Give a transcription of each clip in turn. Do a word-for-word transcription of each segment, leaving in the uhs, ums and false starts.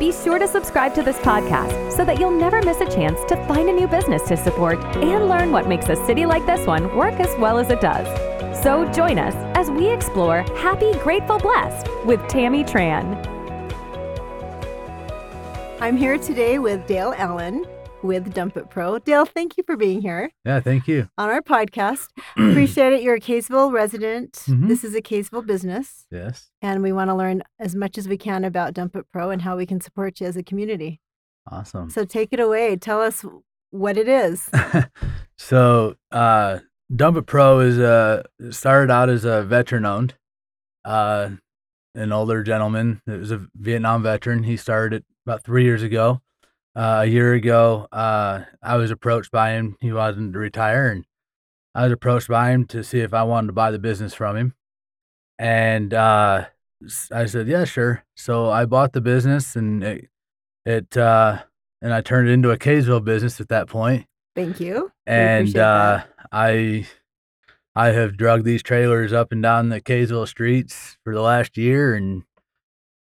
be sure to subscribe to this podcast so that you'll never miss a chance to find a new business to support and learn what makes a city like this one work as well as it does. So join us as we explore Happy, Grateful, Blessed with Tammy Tran. I'm here today with Dale Allen with Dump It Pro. Dale, thank you for being here. Yeah, thank you. On our podcast. Appreciate it. You're a Caseville resident. Mm-hmm. This is a Caseville business. Yes. And we want to learn as much as we can about Dump It Pro and how we can support you as a community. Awesome. So take it away. Tell us what it is. so uh, Dump It Pro is a, started out as a veteran-owned, uh, an older gentleman. It was a Vietnam veteran. He started it about three years ago. Uh, a year ago, uh, I was approached by him. He wanted to retire, and I was approached by him to see if I wanted to buy the business from him. And uh, I said, "Yeah, sure." So I bought the business, and it, it uh, and I turned it into a Caseville business at that point. Thank you. And uh, I, I have drugged these trailers up and down the Caseville streets for the last year, and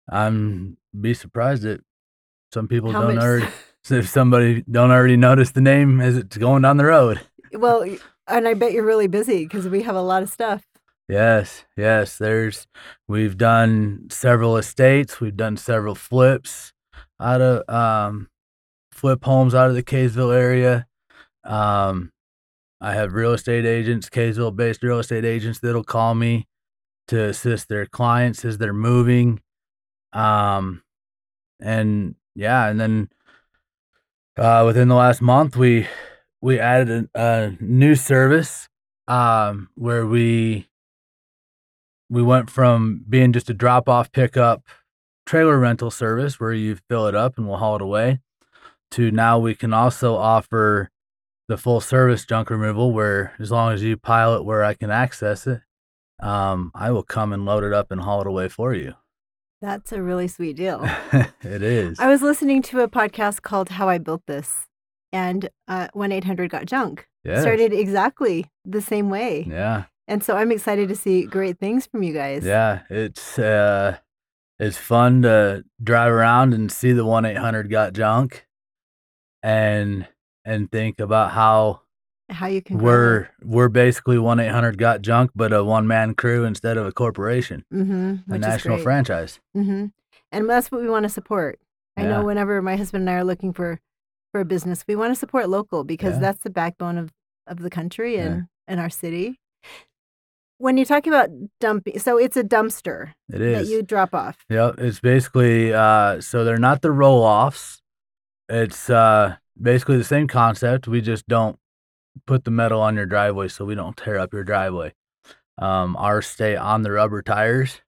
I'm be surprised that some people How don't much? already, if somebody don't already notice the name as it's going down the road. Well, and I bet you're really busy because we have a lot of stuff. Yes, yes. There's, we've done several estates. We've done several flips out of, um, flip homes out of the Caseville area. Um, I have real estate agents, Caseville based real estate agents that'll call me to assist their clients as they're moving. Um, and, Yeah, and then uh, within the last month, we we added a, a new service um, where we we went from being just a drop-off pickup trailer rental service where you fill it up and we'll haul it away to now we can also offer the full service junk removal where as long as you pile it where I can access it, um, I will come and load it up and haul it away for you. That's a really sweet deal. It is. I was listening to a podcast called How I Built This, and uh, one eight hundred got junk yes. started exactly the same way. Yeah. And so I'm excited to see great things from you guys. Yeah, it's uh, it's fun to drive around and see the one eight hundred got junk and and think about how how you can we're we're basically one eight hundred got junk but a one-man crew instead of a corporation, mm-hmm, a national franchise, mm-hmm. and that's what we want to support. I yeah. know whenever my husband and I are looking for for a business, we want to support local because yeah. that's the backbone of of the country and yeah. and our city. When you talk about dumping, so it's a dumpster it is. that you drop off. Yeah, it's basically uh so they're not the roll-offs. It's uh basically the same concept. We just don't put the metal on your driveway so we don't tear up your driveway. Um, ours stay on the rubber tires,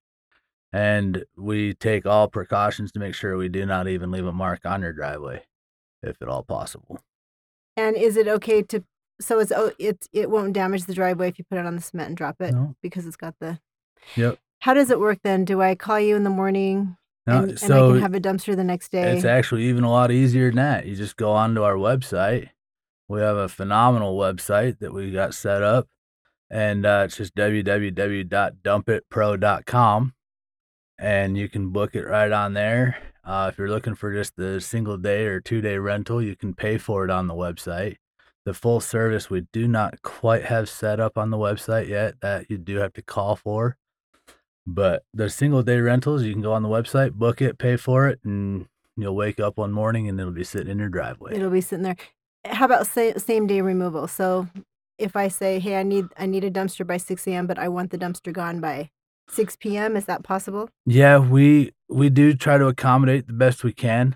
and we take all precautions to make sure we do not even leave a mark on your driveway, if at all possible. And is it okay to? So it's oh, it it won't damage the driveway if you put it on the cement and drop it no. because it's got the. Yep. How does it work then? Do I call you in the morning no, and, so and I can have a dumpster the next day? It's actually even a lot easier than that. You just go onto our website. We have a phenomenal website that we got set up, and uh, it's just w w w dot dump it pro dot com, and you can book it right on there. Uh, if you're looking for just the single day or two day rental, you can pay for it on the website. The full service we do not quite have set up on the website yet. That you do have to call for, but the single day rentals, you can go on the website, book it, pay for it, and you'll wake up one morning and it'll be sitting in your driveway. It'll be sitting there. How about say, same day removal? So if I say, hey, I need I need a dumpster by six a.m., but I want the dumpster gone by six p.m., is that possible? Yeah, we we do try to accommodate the best we can.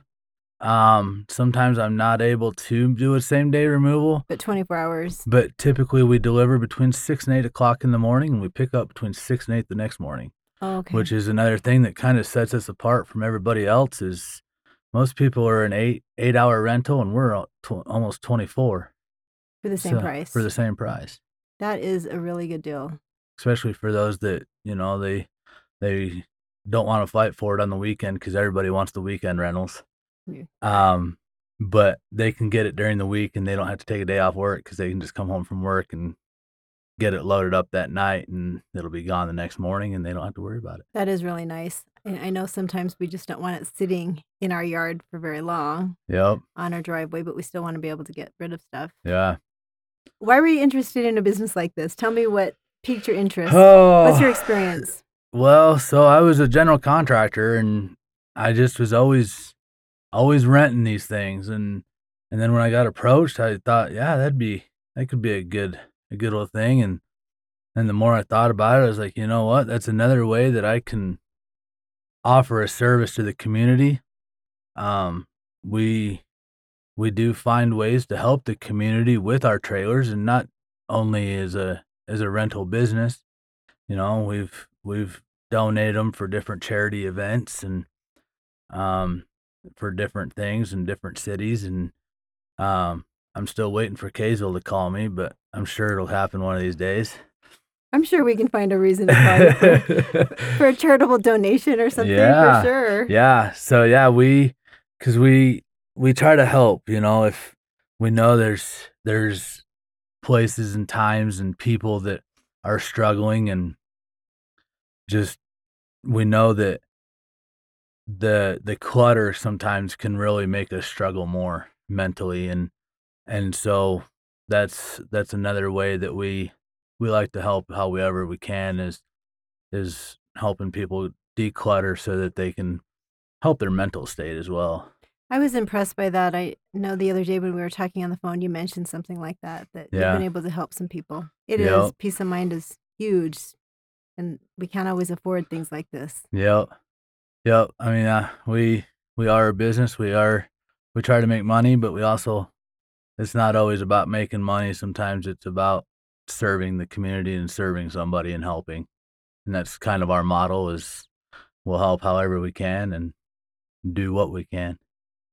Um, sometimes I'm not able to do a same day removal. But twenty-four hours. But typically we deliver between six and eight o'clock in the morning, and we pick up between six and eight the next morning. Oh, okay. Which is another thing that kind of sets us apart from everybody else is Most people are an eight eight hour rental, and we're almost twenty-four for the same so, price. For the same price. That is a really good deal. Especially for those that, you know, they they don't want to fight for it on the weekend because everybody wants the weekend rentals. Yeah. Um, but they can get it during the week, and they don't have to take a day off work because they can just come home from work and get it loaded up that night, and it'll be gone the next morning, and they don't have to worry about it. That is really nice. And I know sometimes we just don't want it sitting in our yard for very long. Yep. On our driveway, but we still want to be able to get rid of stuff. Yeah. Why were you interested in a business like this? Tell me what piqued your interest. Oh, what's your experience? Well, so I was a general contractor, and I just was always, always renting these things. And, and then when I got approached, I thought, yeah, that'd be, that could be a good, a good old thing. And, and the more I thought about it, I was like, you know what? That's another way that I can offer a service to the community. Um, we, we do find ways to help the community with our trailers, and not only as a, as a rental business. You know, we've, we've donated them for different charity events, and, um, for different things in different cities. And, um, I'm still waiting for Caseville to call me, but I'm sure it'll happen one of these days. I'm sure we can find a reason to call you for, for a charitable donation or something. Yeah, for sure. Yeah. So yeah, we, cause we, we try to help, you know, if we know there's, there's places and times and people that are struggling, and just, we know that the, the clutter sometimes can really make us struggle more mentally. And, and so that's, that's another way that we, we like to help however we can, is, is helping people declutter so that they can help their mental state as well. I was impressed by that. I know the other day when we were talking on the phone, you mentioned something like that, that yeah. you've been able to help some people. It yep. is. Peace of mind is huge, and we can't always afford things like this. Yep. Yep. I mean, uh, we, we are a business. We are, we try to make money, but we also, it's not always about making money. Sometimes it's about serving the community and serving somebody and helping. And that's kind of our model, is we'll help however we can and do what we can.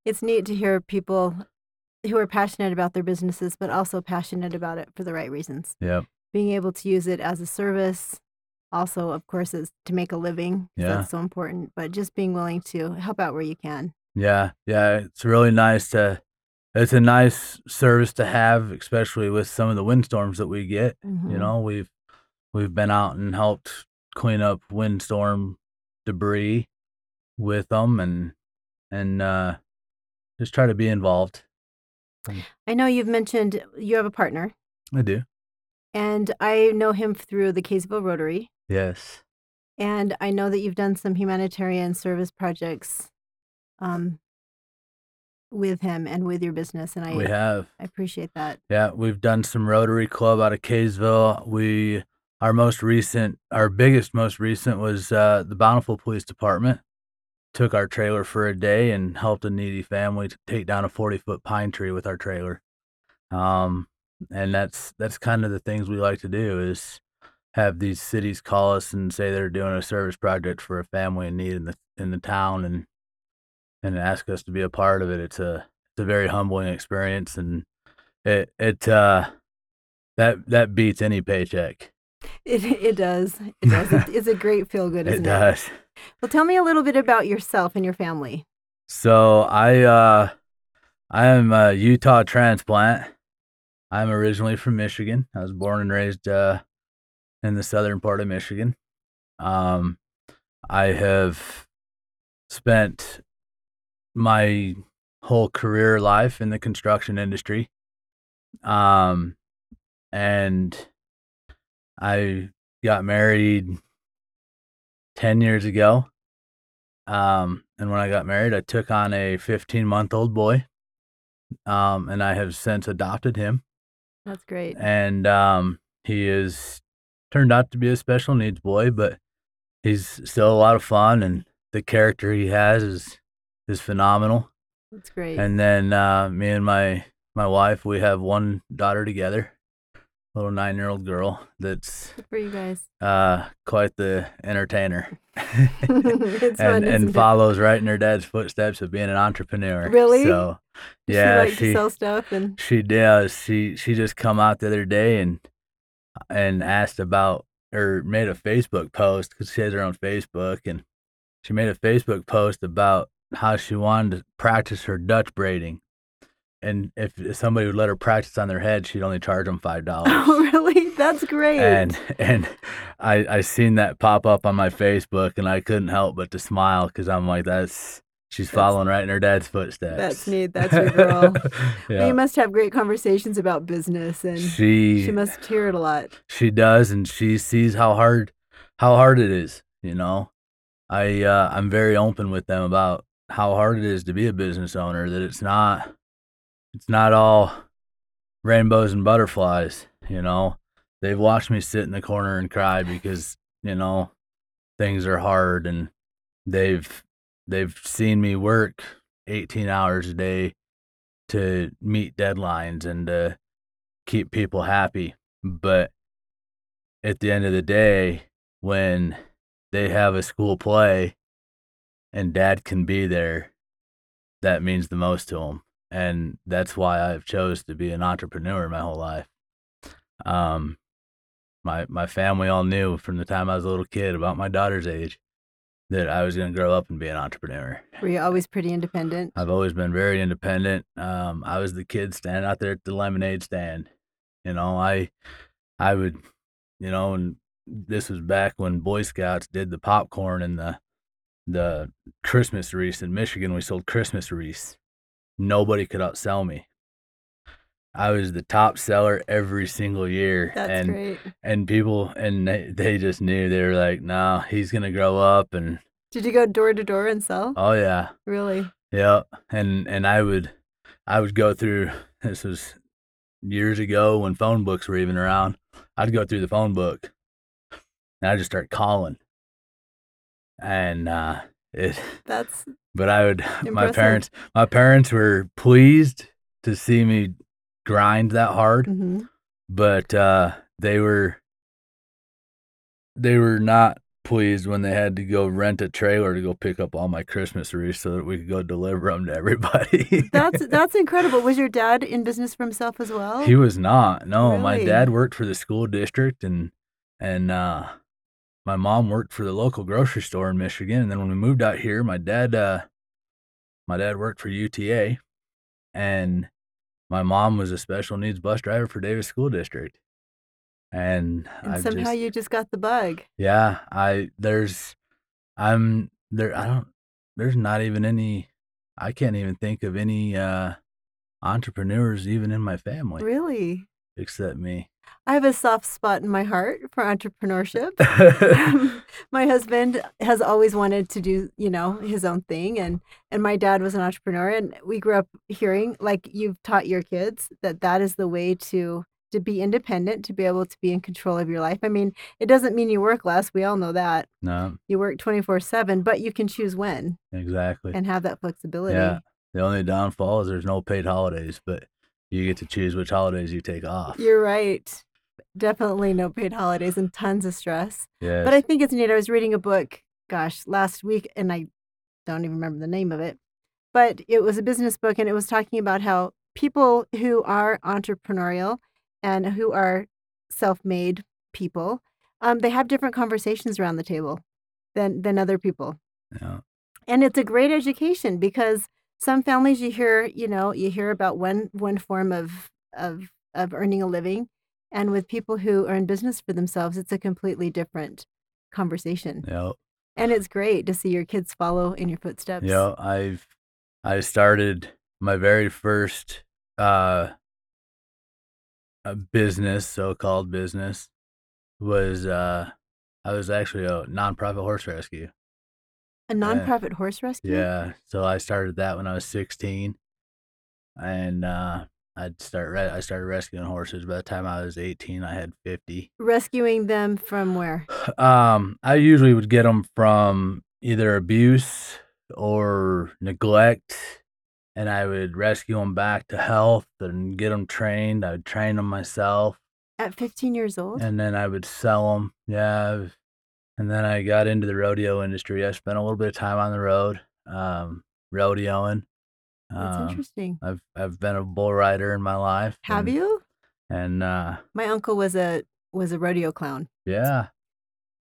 It's neat to hear people who are passionate about their businesses, but also passionate about it for the right reasons. Yeah. Being able to use it as a service, also, of course, is to make a living. Yeah. That's so important, but just being willing to help out where you can. Yeah. Yeah. It's really nice to, it's a nice service to have, especially with some of the windstorms that we get. Mm-hmm. You know, we've, we've been out and helped clean up windstorm debris with them, and, and, uh, just try to be involved. I know you've mentioned you have a partner. I do. And I know him through the Caseville Rotary. Yes. And I know that you've done some humanitarian service projects um, with him and with your business. And I we have. I appreciate that. Yeah, we've done some Rotary Club out of Caseville. We, our most recent, our biggest, most recent was uh, the Bountiful Police Department. Took our trailer for a day and helped a needy family to take down a forty-foot pine tree with our trailer. Um, and that's that's kind of the things we like to do, is have these cities call us and say they're doing a service project for a family in need in the in the town, and and ask us to be a part of it. It's a it's a very humbling experience, and it it uh, that that beats any paycheck. It it does. It does. It, it's a great feel good, isn't it? It does. Well, tell me a little bit about yourself and your family. So I, uh, I am a Utah transplant. I'm originally from Michigan. I was born and raised uh, in the southern part of Michigan. Um, I have spent my whole career life in the construction industry. Um, and I got married ten years ago. Um, and when I got married, I took on a fifteen month old boy. Um, and I have since adopted him. That's great. And, um, he is turned out to be a special needs boy, but he's still a lot of fun, and the character he has is, is phenomenal. That's great. And then, uh, me and my, my wife, we have one daughter together. little nine-year-old girl that's for you guys. Uh, quite the entertainer. It's and fun, and follows right in her dad's footsteps of being an entrepreneur. Really? So, yeah, she likes to sell stuff, and she does. She she just come out the other day and and asked about or made a Facebook post because she has her own Facebook, and she made a Facebook post about how she wanted to practice her Dutch braiding. And if somebody would let her practice on their head, she'd only charge them five dollars. Oh, really? That's great. And and I I seen that pop up on my Facebook, and I couldn't help but to smile because I'm like, that's she's that's, following right in her dad's footsteps. That's neat. That's your girl. Yeah. Well, you must have great conversations about business, and she, she must hear it a lot. She does, and she sees how hard how hard it is. You know, I uh, I'm very open with them about how hard it is to be a business owner. That it's not. It's not all rainbows and butterflies, you know. They've watched me sit in the corner and cry because, you know, things are hard, and they've they've seen me work eighteen hours a day to meet deadlines and to keep people happy. But at the end of the day, when they have a school play and dad can be there, that means the most to them. And that's why I've chose to be an entrepreneur my whole life. Um, my my family all knew from the time I was a little kid, about my daughter's age, that I was going to grow up and be an entrepreneur. Were you always pretty independent? I've always been very independent. Um, I was the kid standing out there at the lemonade stand. You know, I I would, you know, and this was back when Boy Scouts did the popcorn and the the Christmas wreaths in Michigan. We sold Christmas wreaths. Nobody could outsell me. I was the top seller every single year. That's and, great. And people, and they, they just knew. They were like, no, nah, he's going to grow up. And did you go door to door and sell? Oh, yeah. Really? Yeah. And and I would I would go through, this was years ago when phone books were even around. I'd go through the phone book, and I'd just start calling. And uh, it. That's But I would, Impressive. my parents, my parents were pleased to see me grind that hard, mm-hmm. but uh, they were, they were not pleased when they had to go rent a trailer to go pick up all my Christmas wreaths so that we could go deliver them to everybody. that's that's incredible. Was your dad in business for himself as well? He was not. No, really? My dad worked for the school district, and and uh, my mom worked for the local grocery store in Michigan, and then when we moved out here, my dad, uh, my dad worked for U T A, and my mom was a special needs bus driver for Davis School District. And, and I somehow just, you just got the bug. Yeah, I there's, I'm there. I don't. There's not even any. I can't even think of any uh, entrepreneurs even in my family. Really? Except me. I have a soft spot in my heart for entrepreneurship. um, my husband has always wanted to do, you know, his own thing. And, and my dad was an entrepreneur. And we grew up hearing, like you've taught your kids, that that is the way to, to be independent, to be able to be in control of your life. I mean, it doesn't mean you work less. We all know that. No. You work twenty-four seven, but you can choose when. Exactly. And have that flexibility. Yeah. The only downfall is there's no paid holidays, but you get to choose which holidays you take off. You're right. Definitely no paid holidays and tons of stress. Yes. But I think it's neat. I was reading a book, gosh, last week, and I don't even remember the name of it. But it was a business book, and it was talking about how people who are entrepreneurial and who are self-made people, um, they have different conversations around the table than, than other people. Yeah. And it's a great education because some families you hear, you know, you hear about one one form of of of earning a living, and with people who are in business for themselves, it's a completely different conversation. Yep. And it's great to see your kids follow in your footsteps. Yeah, I've I started my very first uh, business, so-called business, was uh, I was actually a nonprofit horse rescue. A nonprofit horse rescue? Yeah. So I started that when I was sixteen, and uh, I'd start. Re- I started rescuing horses. By the time I was eighteen, I had fifty. Rescuing them from where? Um, I usually would get them from either abuse or neglect, and I would rescue them back to health and get them trained. I would train them myself. At fifteen years old? And then I would sell them. Yeah. And then I got into the rodeo industry. I spent a little bit of time on the road, um, rodeoing. That's um, interesting. I've I've been a bull rider in my life. Have and, you? And uh, my uncle was a was a rodeo clown. Yeah.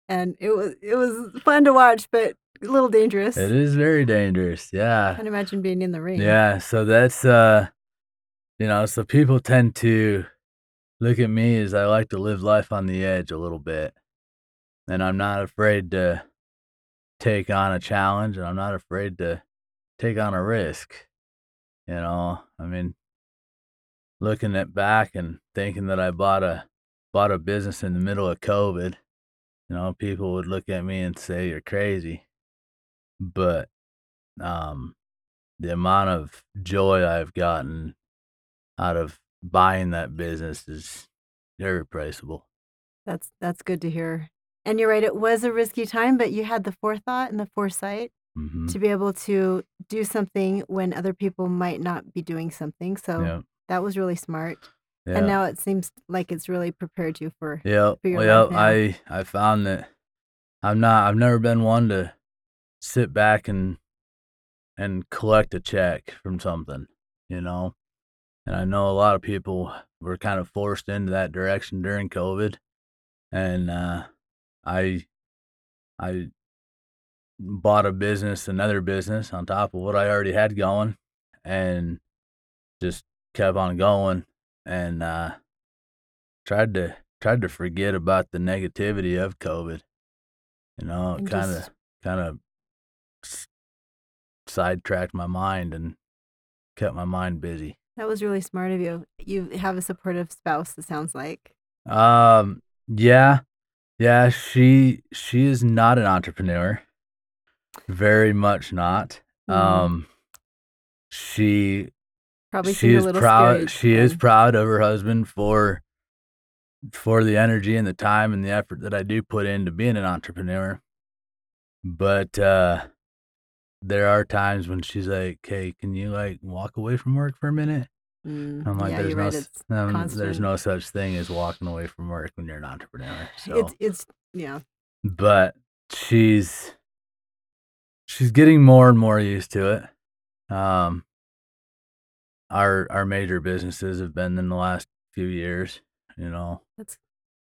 And it was it was fun to watch, but a little dangerous. It is very dangerous. Yeah. I can't imagine being in the ring. Yeah. So that's uh, you know, so people tend to look at me as I like to live life on the edge a little bit, and I'm not afraid to take on a challenge, and I'm not afraid to take on a risk. You know, I mean, looking at back and thinking that I bought a bought a business in the middle of COVID, you know, people would look at me and say, you're crazy. But um, the amount of joy I've gotten out of buying that business is irreplaceable. That's that's good to hear. And you're right, it was a risky time, but you had the forethought and the foresight. Mm-hmm. To be able to do something when other people might not be doing something. So yeah. That was really smart. Yeah. And now it seems like it's really prepared you for, yeah. for your yeah. life now. I, I found that I'm not, I've never been one to sit back and, and collect a check from something, you know? And I know a lot of people were kind of forced into that direction during COVID. And, uh, I, I, bought a business, another business on top of what I already had going, and just kept on going, and uh, tried to tried to forget about the negativity of COVID. You know, it kind of kind of s- sidetracked my mind and kept my mind busy. That was really smart of you. You have a supportive spouse, it sounds like. Um. Yeah. Yeah. She she is not an entrepreneur. Very much not. Mm. Um, she probably she is proud. She then. is proud of her husband for for the energy and the time and the effort that I do put into being an entrepreneur. But uh, there are times when she's like, "Hey, can you like walk away from work for a minute?" Mm. I'm like, yeah, "There's right. no, um, there's no such thing as walking away from work when you're an entrepreneur." So it's it's yeah. But she's. She's getting more and more used to it. Um, our our major businesses have been in the last few years. You know, That's...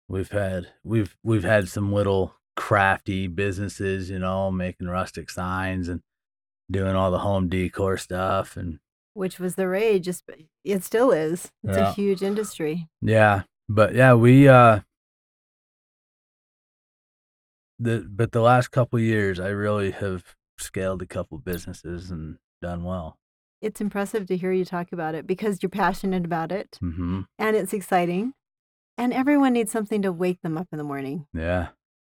we've had we've we've had some little crafty businesses. You know, making rustic signs and doing all the home decor stuff, and which was the rage. It still is. It's yeah. a huge industry. Yeah, but yeah, we uh, the but the last couple of years, I really have. Scaled a couple businesses and done well. It's impressive to hear you talk about it because you're passionate about it, mm-hmm. and it's exciting. And everyone needs something to wake them up in the morning. Yeah,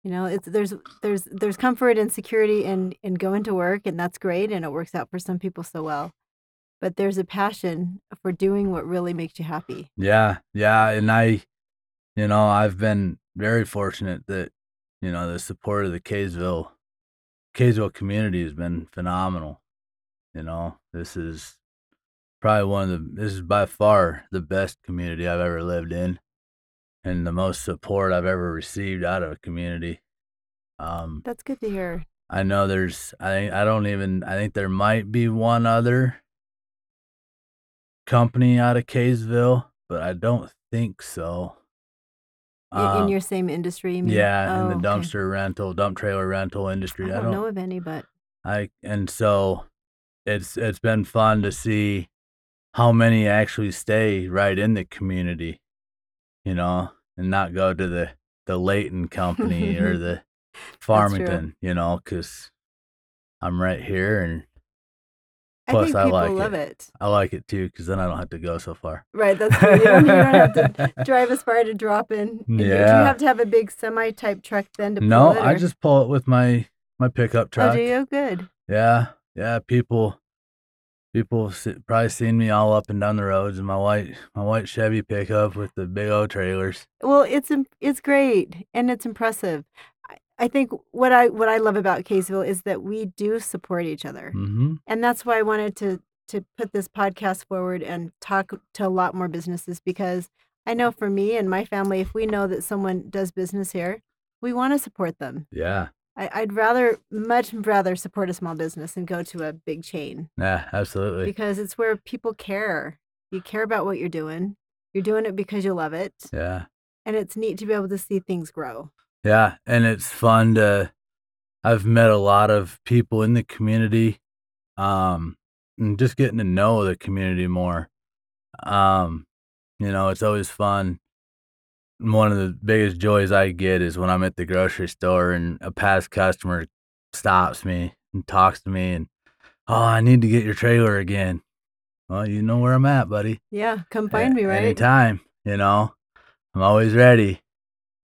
you know, it's there's there's there's comfort and security in in going to work, and that's great, and it works out for some people so well. But there's a passion for doing what really makes you happy. Yeah, yeah, and I, you know, I've been very fortunate that you know the support of the Caseville. Kaysville community has been phenomenal. You know, this is probably one of the, this is by far the best community I've ever lived in and the most support I've ever received out of a community. Um, That's good to hear. I know there's, I I don't even, I think there might be one other company out of Kaysville, but I don't think so. In um, your same industry? You mean? Yeah, oh, in the dumpster okay. rental, dump trailer rental industry. I don't, I don't know of any, but I and so it's it's been fun to see how many actually stay right in the community, you know, and not go to the the Layton company or the Farmington, you know, because I'm right here and. Plus, I, think people I like love it. it. I like it too, because then I don't have to go so far. Right, that's true. You don't, you don't have to drive as far to drop in. Yeah. Do you have to have a big semi-type truck then to pull no, it? No, I or? just pull it with my, my pickup truck. Oh, do you? Good. Yeah, yeah. People, people sit, probably seen me all up and down the roads in my white, my white Chevy pickup with the big old trailers. Well, it's it's great and it's impressive. I think what I what I love about Caseville is that we do support each other. Mm-hmm. And that's why I wanted to to put this podcast forward and talk to a lot more businesses because I know for me and my family, if we know that someone does business here, we want to support them. Yeah. I, I'd rather, much rather support a small business than go to a big chain. Yeah, absolutely. Because it's where people care. You care about what you're doing. You're doing it because you love it. Yeah. And it's neat to be able to see things grow. Yeah. And it's fun to, I've met a lot of people in the community, um, and just getting to know the community more. Um, you know, it's always fun. One of the biggest joys I get is when I'm at the grocery store and a past customer stops me and talks to me and, oh, I need to get your trailer again. Well, you know where I'm at, buddy. Yeah, come find me, right? Anytime, you know, I'm always ready.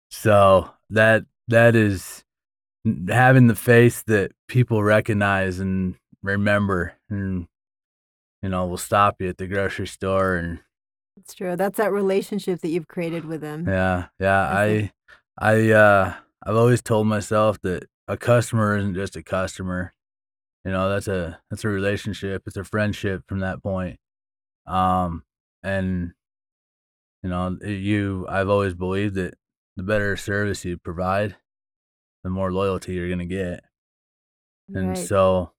So that that is having the face that people recognize and remember and, you know, will stop you at the grocery store and, it's true. That's that relationship that you've created with them. Yeah. Yeah. I, I, uh, I've always told myself that a customer isn't just a customer. You know, that's a, that's a relationship. It's a friendship from that point. Um, and you know, you, I've always believed that the better service you provide, the more loyalty you're going to get. Right. And so,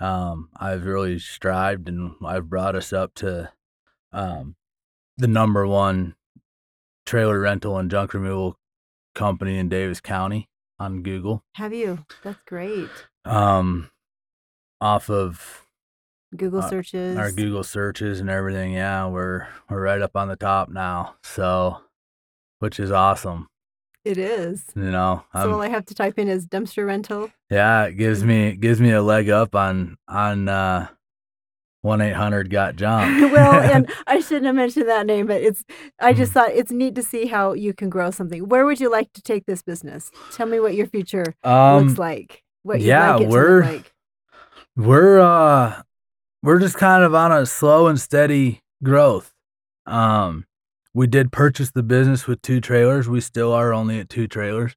um, I've really strived and I've brought us up to, um, the number one trailer rental and junk removal company in Davis County on Google. Have you? That's great. Um, off of Google searches, our, our Google searches and everything. Yeah, we're we're right up on the top now. So, which is awesome. It is. You know. So I'm, all I have to type in is dumpster rental. Yeah, it gives me it gives me a leg up on on. Uh, one eight hundred got junk. Well, and I shouldn't have mentioned that name, but it's, I just thought it's neat to see how you can grow something. Where would you like to take this business? Tell me what your future um, looks like. What you'd yeah, like it we're, to look like. We're, uh, we're just kind of on a slow and steady growth. Um, we did purchase the business with two trailers. We still are only at two trailers.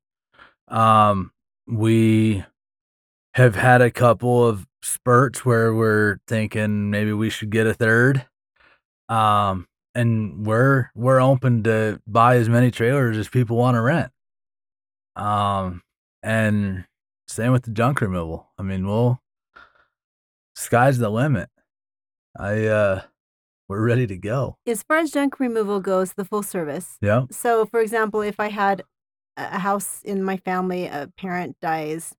Um, we have had a couple of spurts where we're thinking maybe we should get a third, um and we're we're open to buy as many trailers as people want to rent, um and same with the junk removal. I mean, we'll sky's the limit. I uh we're ready to go as far as junk removal goes, the full service. Yeah. So for example, if I had a house in my family, a parent dies.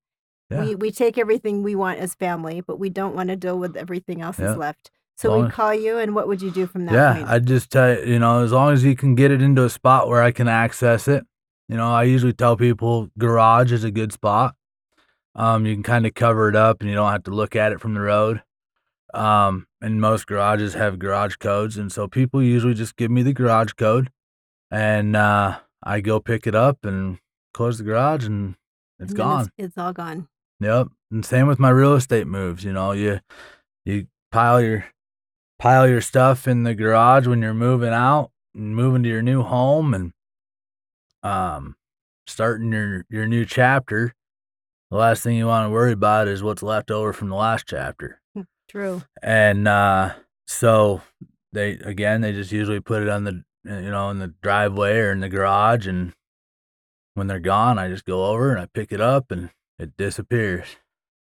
Yeah. We we take everything we want as family, but we don't want to deal with everything else yeah. that's left. So we call you, and what would you do from that yeah, point? Yeah, I just tell you, you know, as long as you can get it into a spot where I can access it. You know, I usually tell people garage is a good spot. Um, you can kind of cover it up, and you don't have to look at it from the road. Um, and most garages have garage codes, and so people usually just give me the garage code, and uh, I go pick it up and close the garage, and it's and gone. It's, it's all gone. Yep. And same with my real estate moves. You know, you, you pile your, pile your stuff in the garage when you're moving out and moving to your new home and, um, starting your, your new chapter. The last thing you want to worry about is what's left over from the last chapter. True. And, uh, so they, again, they just usually put it on the, you know, in the driveway or in the garage. And when they're gone, I just go over and I pick it up and it disappears.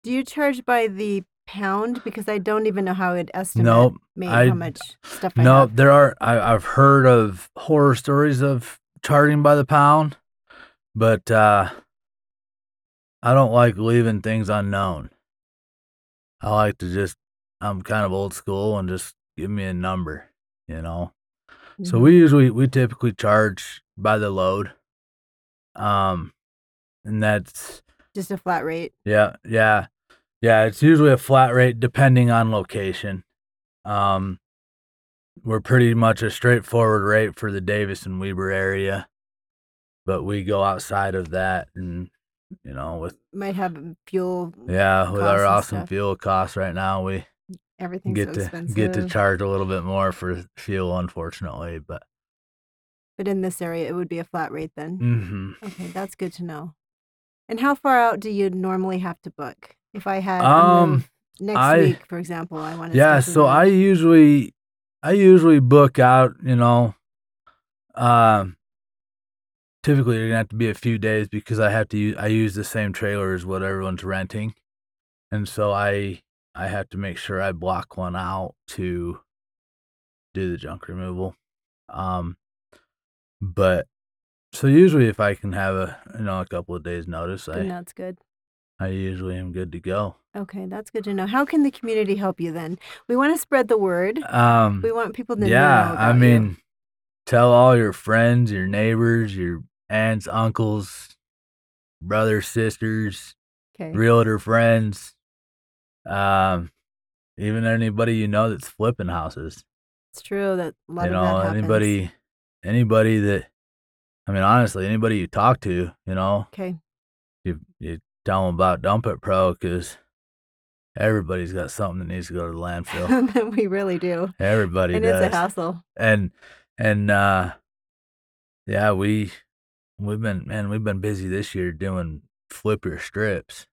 Do you charge by the pound? Because I don't even know how it estimate nope, me I, how much stuff I nope, have. No, there are, I, I've heard of horror stories of charging by the pound, but uh, I don't like leaving things unknown. I like to just, I'm kind of old school and just give me a number, you know? Mm-hmm. So we usually, we typically charge by the load. Um, and that's just a flat rate. Yeah. Yeah. Yeah. It's usually a flat rate depending on location. Um, we're pretty much a straightforward rate for the Davis and Weber area, but we go outside of that and, you know, with might have fuel. Yeah. With our awesome stuff. Fuel costs right now, we everything get so to expensive. Get to charge a little bit more for fuel, unfortunately, but. But in this area, it would be a flat rate then. Mm-hmm. Okay, that's good to know. And how far out do you normally have to book? If I had um, next I, week, for example, I want to. Yeah, so I usually, I usually book out, you know, Um, typically, it's gonna have to be a few days because I have to use, I use the same trailer as what everyone's renting, and so I I have to make sure I block one out to do the junk removal. Um, but so usually, if I can have a you know a couple of days notice, I, that's good. I usually am good to go. Okay, that's good to know. How can the community help you then? We want to spread the word. Um, we want people to yeah, know. Yeah, I mean, you. Tell all your friends, your neighbors, your aunts, uncles, brothers, sisters, okay. realtor friends, um, even anybody you know that's flipping houses. It's true that a lot you of know, that happens. Anybody, anybody that, I mean, honestly, anybody you talk to, you know. Okay. You you. Tell them about Dump It Pro, because everybody's got something that needs to go to the landfill. We really do. Everybody and does. And it's a hassle. And and uh, yeah, we we've been man, we've been busy this year doing flipper strips.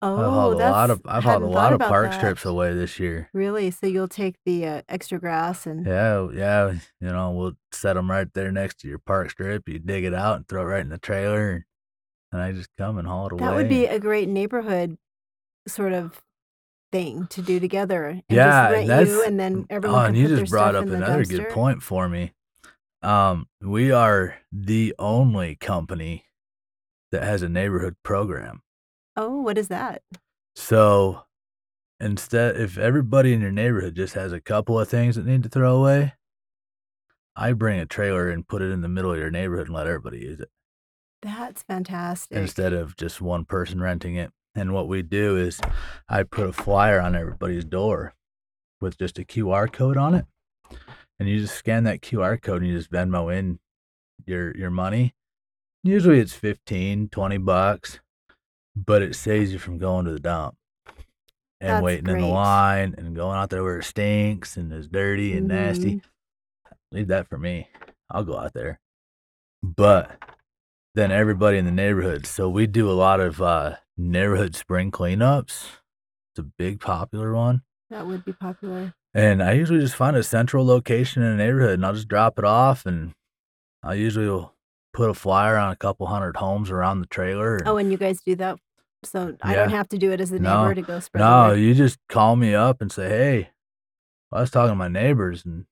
Oh, I've hauled a lot of I've hauled a lot of park that. strips away this year. Really? So you'll take the uh, extra grass and yeah, yeah. You know, we'll set them right there next to your park strip. You dig it out and throw it right in the trailer. And, And I just come and haul it away. That would be a great neighborhood sort of thing to do together. And yeah, just that's, you and then everyone. Oh, and you just brought up another dumpster. Good point for me. Um, we are the only company that has a neighborhood program. Oh, what is that? So instead, if everybody in your neighborhood just has a couple of things that need to throw away, I bring a trailer and put it in the middle of your neighborhood and let everybody use it. That's fantastic. Instead of just one person renting it. And what we do is I put a flyer on everybody's door with just a Q R code on it. And you just scan that Q R code and you just Venmo in your your money. Usually it's fifteen, twenty bucks, but it saves you from going to the dump and That's waiting great. in the line and going out there where it stinks and is dirty and mm-hmm. nasty. Leave that for me. I'll go out there. But than everybody in the neighborhood. So we do a lot of uh, neighborhood spring cleanups. It's a big popular one. That would be popular. And I usually just find a central location in a neighborhood and I'll just drop it off, and I usually will put a flyer on a couple hundred homes around the trailer. And, oh, and you guys do that? So I yeah. don't have to do it as a neighbor no, to go spread No, away. You just call me up and say, hey, well, I was talking to my neighbors and,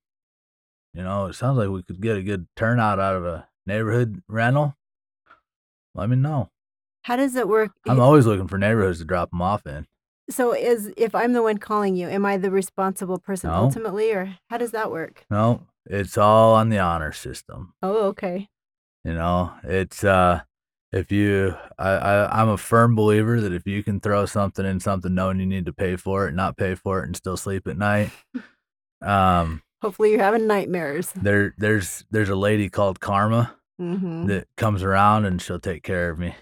you know, it sounds like we could get a good turnout out of a neighborhood rental. Let me know. How does it work? I'm always looking for neighborhoods to drop them off in. So is if I'm the one calling you, am I the responsible person no. ultimately, or how does that work? No, it's all on the honor system. Oh, okay. You know, it's uh, if you, I, I, I'm a firm believer that if you can throw something in something knowing you need to pay for it, not pay for it, and still sleep at night. um, Hopefully you're having nightmares. There, there's, there's a lady called Karma. Mm-hmm. That comes around and she'll take care of me.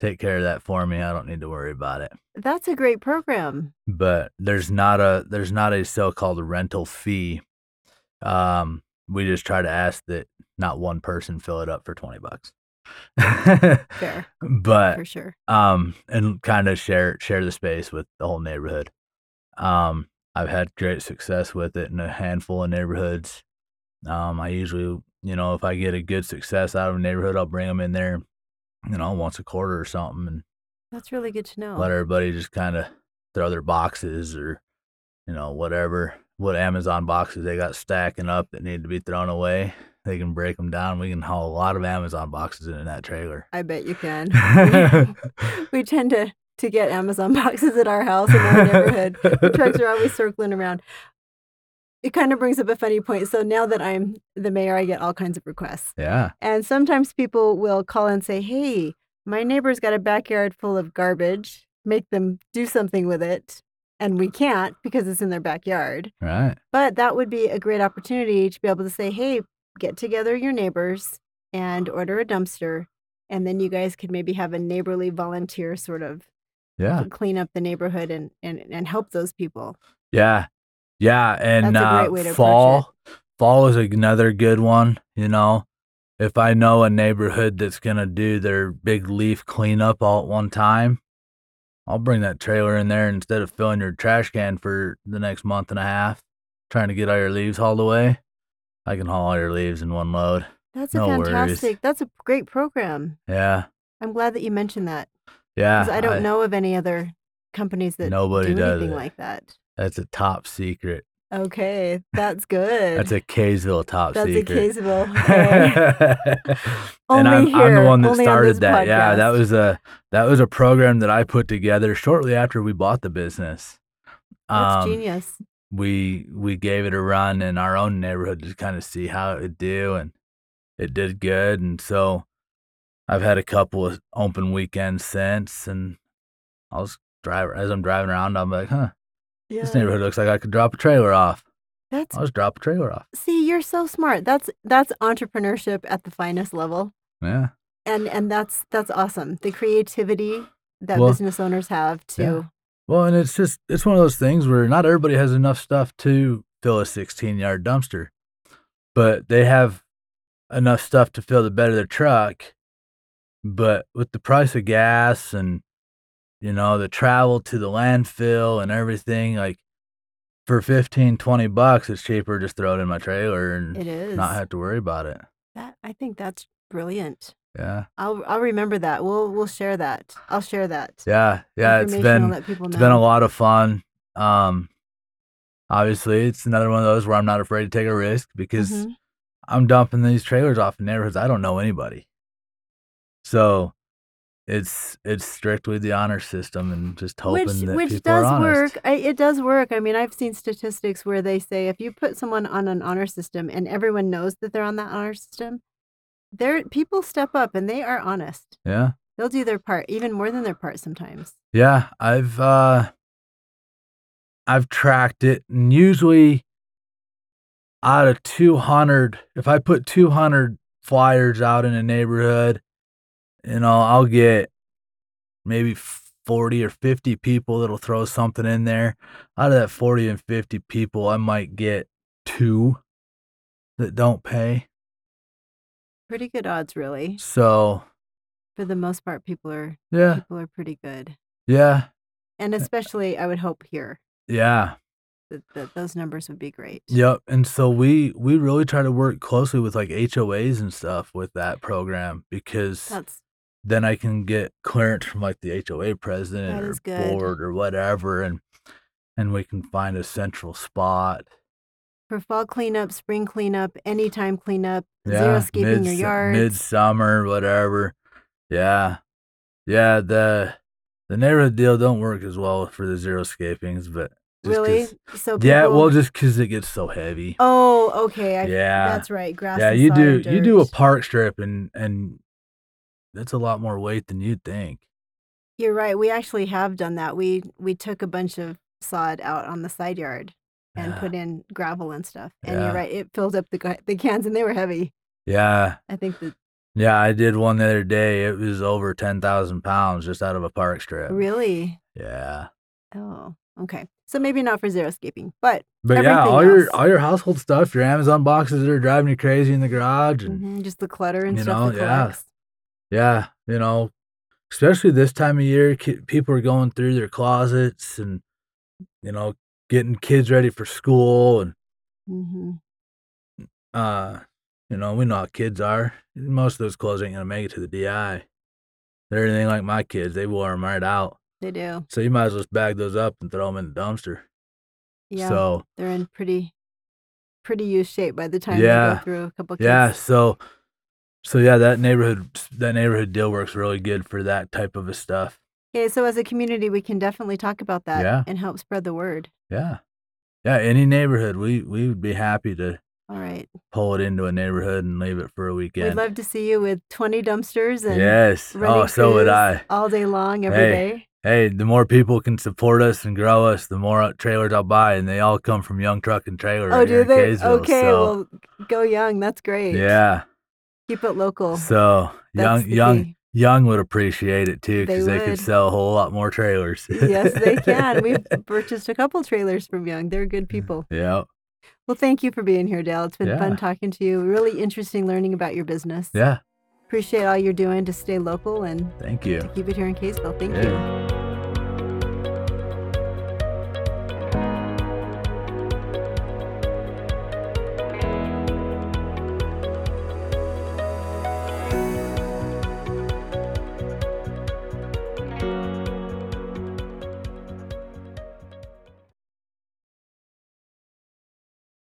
Take care of that for me. I don't need to worry about it. That's a great program. But there's not a there's not a so-called rental fee. Um, we just try to ask that not one person fill it up for twenty bucks. Fair. But for sure. Um, and kind of share share the space with the whole neighborhood. Um, I've had great success with it in a handful of neighborhoods. Um, I usually. You know, if I get a good success out of a neighborhood, I'll bring them in there, you know, once a quarter or something. And that's really good to know. Let everybody just kind of throw their boxes or, you know, whatever, what Amazon boxes they got stacking up that need to be thrown away. They can break them down. We can haul a lot of Amazon boxes in that trailer. I bet you can. we, we tend to, to get Amazon boxes at our house in our neighborhood. The trucks are always circling around. It kind of brings up a funny point. So now that I'm the mayor, I get all kinds of requests. Yeah. And sometimes people will call and say, hey, my neighbor's got a backyard full of garbage. Make them do something with it. And we can't because it's in their backyard. Right. But that would be a great opportunity to be able to say, hey, get together your neighbors and order a dumpster. And then you guys could maybe have a neighborly volunteer sort of yeah. clean up the neighborhood and, and, and help those people. Yeah. Yeah, and uh, fall, fall is another good one, you know. If I know a neighborhood that's going to do their big leaf cleanup all at one time, I'll bring that trailer in there instead of filling your trash can for the next month and a half, trying to get all your leaves hauled away. I can haul all your leaves in one load. That's a no fantastic, worries. That's a great program. Yeah. I'm glad that you mentioned that. Yeah. Because I don't I, know of any other companies that nobody do does anything it. like that. That's a top secret. Okay, that's good. That's a Kaysville top that's secret. That's a Kaysville. Okay. And I'm, here, I'm the one that started on that. Podcast. Yeah, that was a that was a program that I put together shortly after we bought the business. That's um, genius. We we gave it a run in our own neighborhood to kind of see how it would do, and it did good. And so I've had a couple of open weekends since, and I was driving as I'm driving around. I'm like, huh. Yeah. This neighborhood looks like I could drop a trailer off. That's, I'll just drop a trailer off. See, you're so smart. That's that's entrepreneurship at the finest level. Yeah. And and that's that's awesome. The creativity that well, business owners have to. Yeah. Well, and it's just it's one of those things where not everybody has enough stuff to fill a sixteen-yard dumpster, but they have enough stuff to fill the bed of their truck. But with the price of gas and you know, the travel to the landfill and everything, like for fifteen, twenty bucks, it's cheaper to just throw it in my trailer and it is. not have to worry about it. That I think that's brilliant. Yeah. I'll I'll remember that. We'll we'll share that. I'll share that. Yeah. Yeah. It's been it's been a lot of fun. Um obviously it's another one of those where I'm not afraid to take a risk because mm-hmm. I'm dumping these trailers off in neighborhoods I don't know anybody. So It's it's strictly the honor system and just hoping which, that which people does are honest. Work. I, it does work. I mean, I've seen statistics where they say if you put someone on an honor system and everyone knows that they're on that honor system, there people step up and they are honest. Yeah, they'll do their part, even more than their part sometimes. Yeah, I've uh, I've tracked it, and usually out of two hundred, if I put two hundred flyers out in a neighborhood. You know, I'll get maybe forty or fifty people that'll throw something in there. Out of that forty and fifty people, I might get two that don't pay. Pretty good odds, really. So, for the most part, people are yeah. people are pretty good. Yeah. And especially, I would hope here. Yeah. That, that those numbers would be great. Yep. And so we we really try to work closely with like H O As and stuff with that program because that's then I can get clearance from like the H O A president or good. board or whatever, and and we can find a central spot. For fall cleanup, spring cleanup, anytime cleanup, yeah, zero escaping mid- your yard. Midsummer, whatever. Yeah. Yeah, the the neighborhood deal don't work as well for the zero escapings, but just really? So people... Yeah, well, just because it gets so heavy. Oh, okay. I, yeah. That's right. Grass yeah, you do dirt. You do a park strip, and, and that's a lot more weight than you'd think. You're right. We actually have done that. We we took a bunch of sod out on the side yard and yeah. put in gravel and stuff. And yeah. you're right. It filled up the the cans, and they were heavy. Yeah. I think that... Yeah, I did one the other day. It was over ten thousand pounds just out of a park strip. Really? Yeah. Oh, okay. So maybe not for zero escaping, but but yeah, all else. your all your household stuff, your Amazon boxes that are driving you crazy in the garage, and mm-hmm, just the clutter and you stuff. Know, yeah, collects. yeah, you know, especially this time of year, ki- people are going through their closets and you know getting kids ready for school, and mm-hmm. uh, you know we know how kids are. Most of those clothes ain't gonna make it to the D I. They're anything like my kids; they wore them right out. They do. So you might as well just bag those up and throw them in the dumpster. Yeah. So they're in pretty, pretty used shape by the time yeah, they go through a couple. Kids. Yeah. So, so yeah, that neighborhood, that neighborhood deal works really good for that type of a stuff. Okay. So as a community, we can definitely talk about that yeah. and help spread the word. Yeah. Yeah. Any neighborhood, we we would be happy to. All right. Pull it into a neighborhood and leave it for a weekend. We'd love to see you with twenty dumpsters and yes. Oh, so would I. All day long, every hey. day. Hey, the more people can support us and grow us, the more trailers I'll buy, and they all come from Young Truck and Trailers. Oh, right do they? Caseville, okay, so. Well, go Young. That's great. Yeah, keep it local. So That's young, young, key. Young would appreciate it too because they, they could sell a whole lot more trailers. Yes, they can. We've purchased a couple trailers from Young. They're good people. Yeah. Well, thank you for being here, Dale. It's been yeah. fun talking to you. Really interesting learning about your business. Yeah. Appreciate all you're doing to stay local and thank you. To keep it here in Caseville. Thank yeah. you.